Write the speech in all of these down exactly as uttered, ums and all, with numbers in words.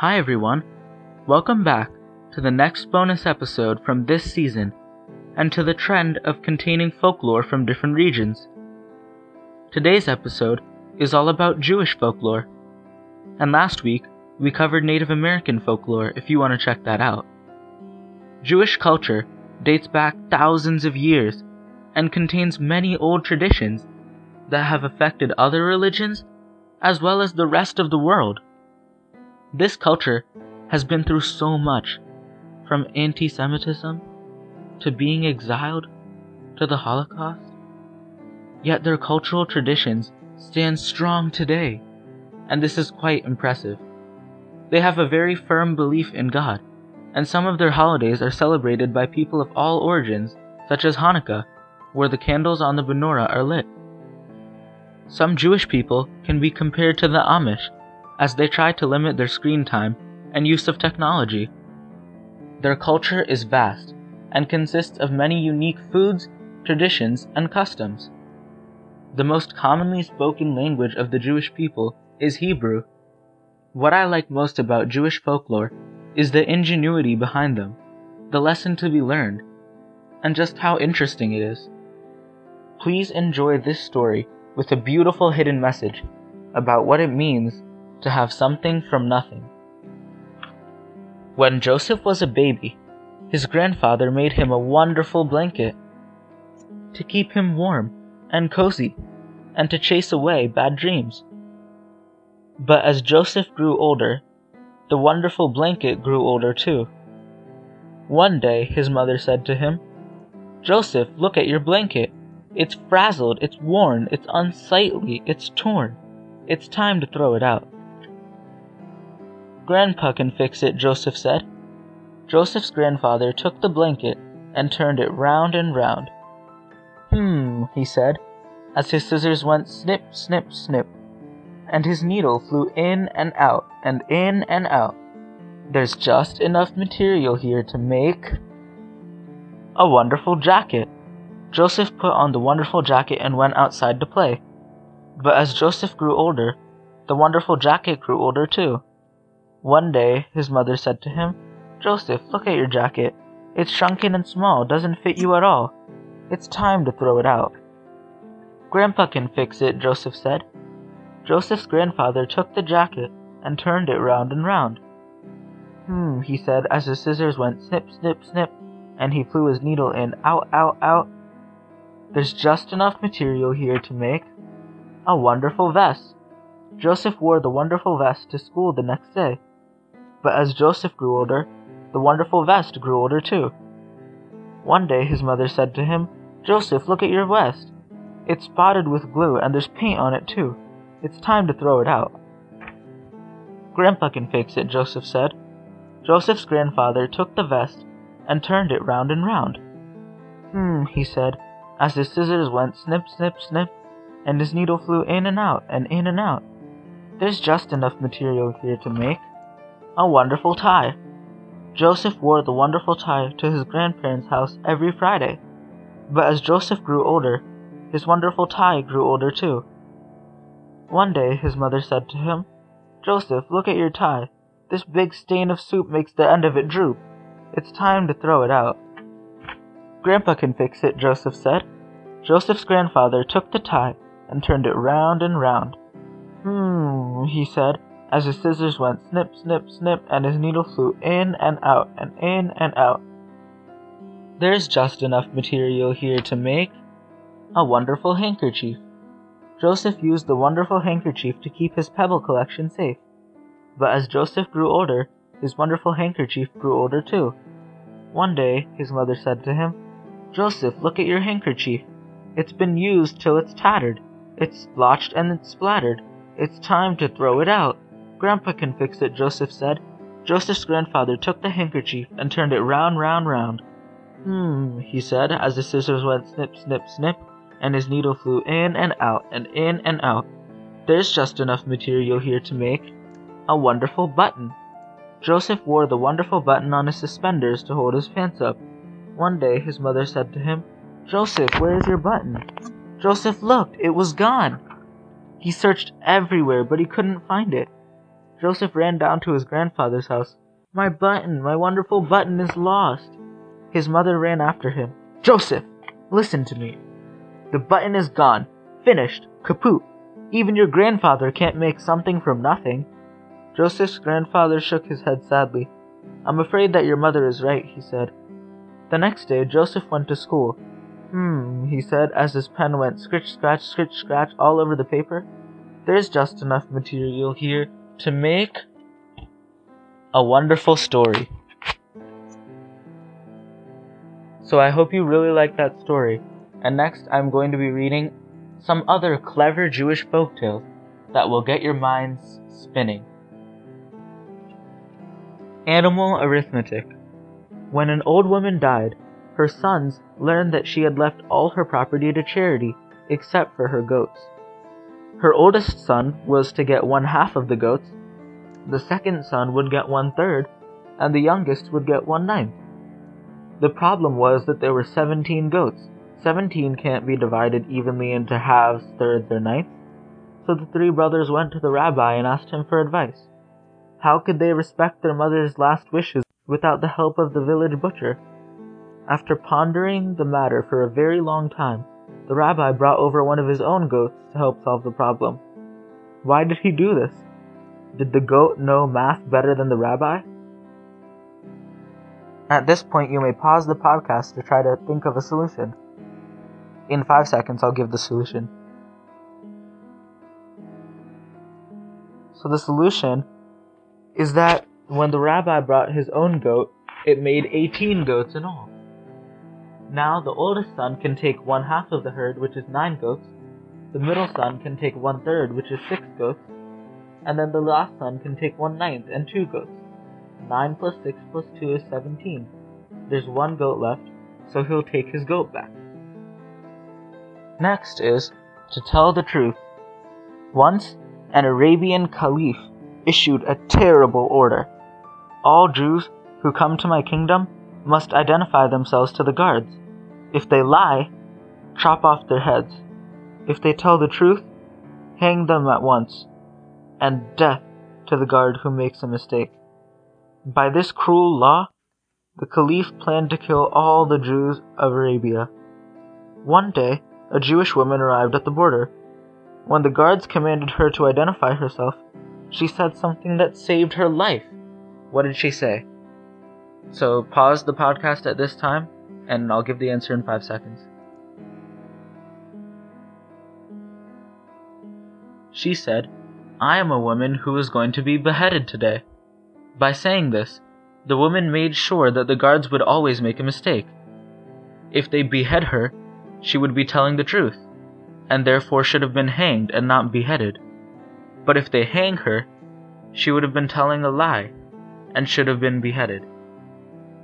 Hi everyone, welcome back to the next bonus episode from this season and to the trend of containing folklore from different regions. Today's episode is all about Jewish folklore, and last week we covered Native American folklore if you want to check that out. Jewish culture dates back thousands of years and contains many old traditions that have affected other religions as well as the rest of the world. This culture has been through so much, from anti-Semitism, to being exiled, to the Holocaust. Yet their cultural traditions stand strong today, and this is quite impressive. They have a very firm belief in God, and some of their holidays are celebrated by people of all origins, such as Hanukkah, where the candles on the menorah are lit. Some Jewish people can be compared to the Amish, as they try to limit their screen time and use of technology. Their culture is vast and consists of many unique foods, traditions, and customs. The most commonly spoken language of the Jewish people is Hebrew. What I like most about Jewish folklore is the ingenuity behind them, the lesson to be learned, and just how interesting it is. Please enjoy this story with a beautiful hidden message about what it means to have something from nothing. When Joseph was a baby, his grandfather made him a wonderful blanket to keep him warm and cozy and to chase away bad dreams. But as Joseph grew older, the wonderful blanket grew older too. One day his mother said to him, "Joseph, look at your blanket. It's frazzled, it's worn, it's unsightly, it's torn. It's time to throw it out." "Grandpa can fix it," Joseph said. Joseph's grandfather took the blanket and turned it round and round. Hmm, he said, as his scissors went snip, snip, snip, and his needle flew in and out and in and out. "There's just enough material here to make a wonderful jacket." Joseph put on the wonderful jacket and went outside to play. But as Joseph grew older, the wonderful jacket grew older too. One day, his mother said to him, "Joseph, look at your jacket. It's shrunken and small, doesn't fit you at all. It's time to throw it out." "Grandpa can fix it," Joseph said. Joseph's grandfather took the jacket and turned it round and round. Hmm, he said, as his scissors went snip, snip, snip, and he flew his needle in, out, out, out. "There's just enough material here to make a wonderful vest." Joseph wore the wonderful vest to school the next day. But as Joseph grew older, the wonderful vest grew older too. One day his mother said to him, "Joseph, look at your vest. It's spotted with glue and there's paint on it too. It's time to throw it out." "Grandpa can fix it," Joseph said. Joseph's grandfather took the vest and turned it round and round. Hmm, he said, as his scissors went snip, snip, snip, and his needle flew in and out and in and out. "There's just enough material here to make a wonderful tie." Joseph wore the wonderful tie to his grandparents' house every Friday. But as Joseph grew older, his wonderful tie grew older too. One day his mother said to him, "Joseph, look at your tie. This big stain of soup makes the end of it droop. It's time to throw it out." "Grandpa can fix it," Joseph said. Joseph's grandfather took the tie and turned it round and round. Hmm, he said, as his scissors went snip, snip, snip, and his needle flew in and out and in and out. "There's just enough material here to make a wonderful handkerchief." Joseph used the wonderful handkerchief to keep his pebble collection safe. But as Joseph grew older, his wonderful handkerchief grew older too. One day, his mother said to him, "Joseph, look at your handkerchief. It's been used till it's tattered. It's splotched and it's splattered. It's time to throw it out." "Grandpa can fix it," Joseph said. Joseph's grandfather took the handkerchief and turned it round, round, round. Hmm, he said, as the scissors went snip, snip, snip, and his needle flew in and out and in and out. "There's just enough material here to make a wonderful button." Joseph wore the wonderful button on his suspenders to hold his pants up. One day his mother said to him, "Joseph, where is your button?" Joseph looked. It was gone. He searched everywhere, but he couldn't find it. Joseph ran down to his grandfather's house. "My button, my wonderful button is lost." His mother ran after him. "Joseph, listen to me. The button is gone. Finished. Kaput. Even your grandfather can't make something from nothing." Joseph's grandfather shook his head sadly. "I'm afraid that your mother is right," he said. The next day, Joseph went to school. "Hmm," he said, as his pen went scritch, scratch, scritch, scratch all over the paper. "There's just enough material here to make a wonderful story." So I hope you really like that story. And next, I'm going to be reading some other clever Jewish folktales that will get your minds spinning. Animal arithmetic. When an old woman died, her sons learned that she had left all her property to charity, except for her goats. Her oldest son was to get one half of the goats, the second son would get one third, and the youngest would get one ninth. The problem was that there were seventeen goats. Seventeen can't be divided evenly into halves, thirds, or ninths. So the three brothers went to the rabbi and asked him for advice. How could they respect their mother's last wishes without the help of the village butcher? After pondering the matter for a very long time, the rabbi brought over one of his own goats to help solve the problem. Why did he do this? Did the goat know math better than the rabbi? At this point, you may pause the podcast to try to think of a solution. In five seconds, I'll give the solution. So the solution is that when the rabbi brought his own goat, it made eighteen goats in all. Now the oldest son can take one half of the herd, which is nine goats, the middle son can take one third, which is six goats, and then the last son can take one ninth and two goats. Nine plus six plus two is seventeen. There's one goat left, so he'll take his goat back. Next is to tell the truth. Once, an Arabian Caliph issued a terrible order. "All Jews who come to my kingdom must identify themselves to the guards. If they lie, chop off their heads. If they tell the truth, hang them at once. And death to the guard who makes a mistake." By this cruel law, the Caliph planned to kill all the Jews of Arabia. One day, a Jewish woman arrived at the border. When the guards commanded her to identify herself, she said something that saved her life. What did she say? So pause the podcast at this time, and I'll give the answer in five seconds. She said, "I am a woman who is going to be beheaded today." By saying this, the woman made sure that the guards would always make a mistake. If they behead her, she would be telling the truth, and therefore should have been hanged and not beheaded. But if they hang her, she would have been telling a lie, and should have been beheaded.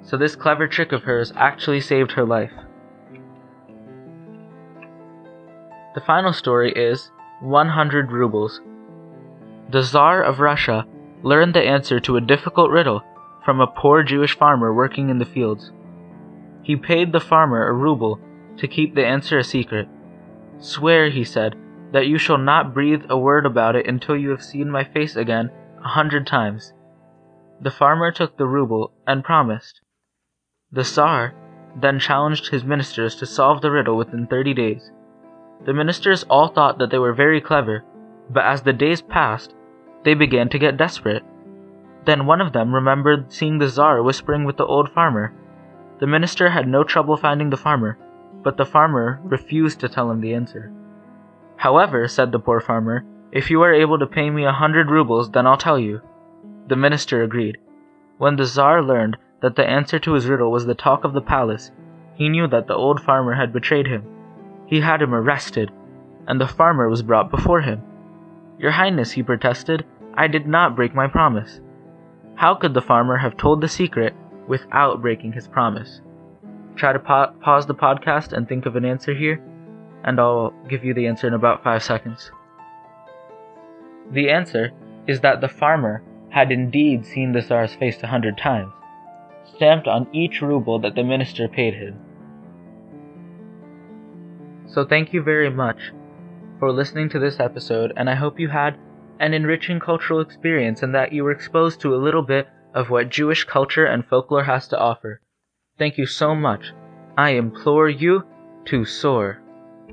So this clever trick of hers actually saved her life. The final story is one hundred rubles. The Tsar of Russia learned the answer to a difficult riddle from a poor Jewish farmer working in the fields. He paid the farmer a ruble to keep the answer a secret. "Swear," he said, "that you shall not breathe a word about it until you have seen my face again a hundred times." The farmer took the ruble and promised. The Tsar then challenged his ministers to solve the riddle within thirty days. The ministers all thought that they were very clever, but as the days passed, they began to get desperate. Then one of them remembered seeing the Tsar whispering with the old farmer. The minister had no trouble finding the farmer, but the farmer refused to tell him the answer. "However," said the poor farmer, "if you are able to pay me a hundred rubles, then I'll tell you." The minister agreed. When the Tsar learned that the answer to his riddle was the talk of the palace, he knew that the old farmer had betrayed him. He had him arrested, and the farmer was brought before him. "Your Highness," he protested, "I did not break my promise." How could the farmer have told the secret without breaking his promise? Try to pa- pause the podcast and think of an answer here, and I'll give you the answer in about five seconds. The answer is that the farmer had indeed seen the Tsar's face a hundred times, stamped on each ruble that the minister paid him. So thank you very much for listening to this episode, and I hope you had an enriching cultural experience and that you were exposed to a little bit of what Jewish culture and folklore has to offer. Thank you so much. I implore you to soar.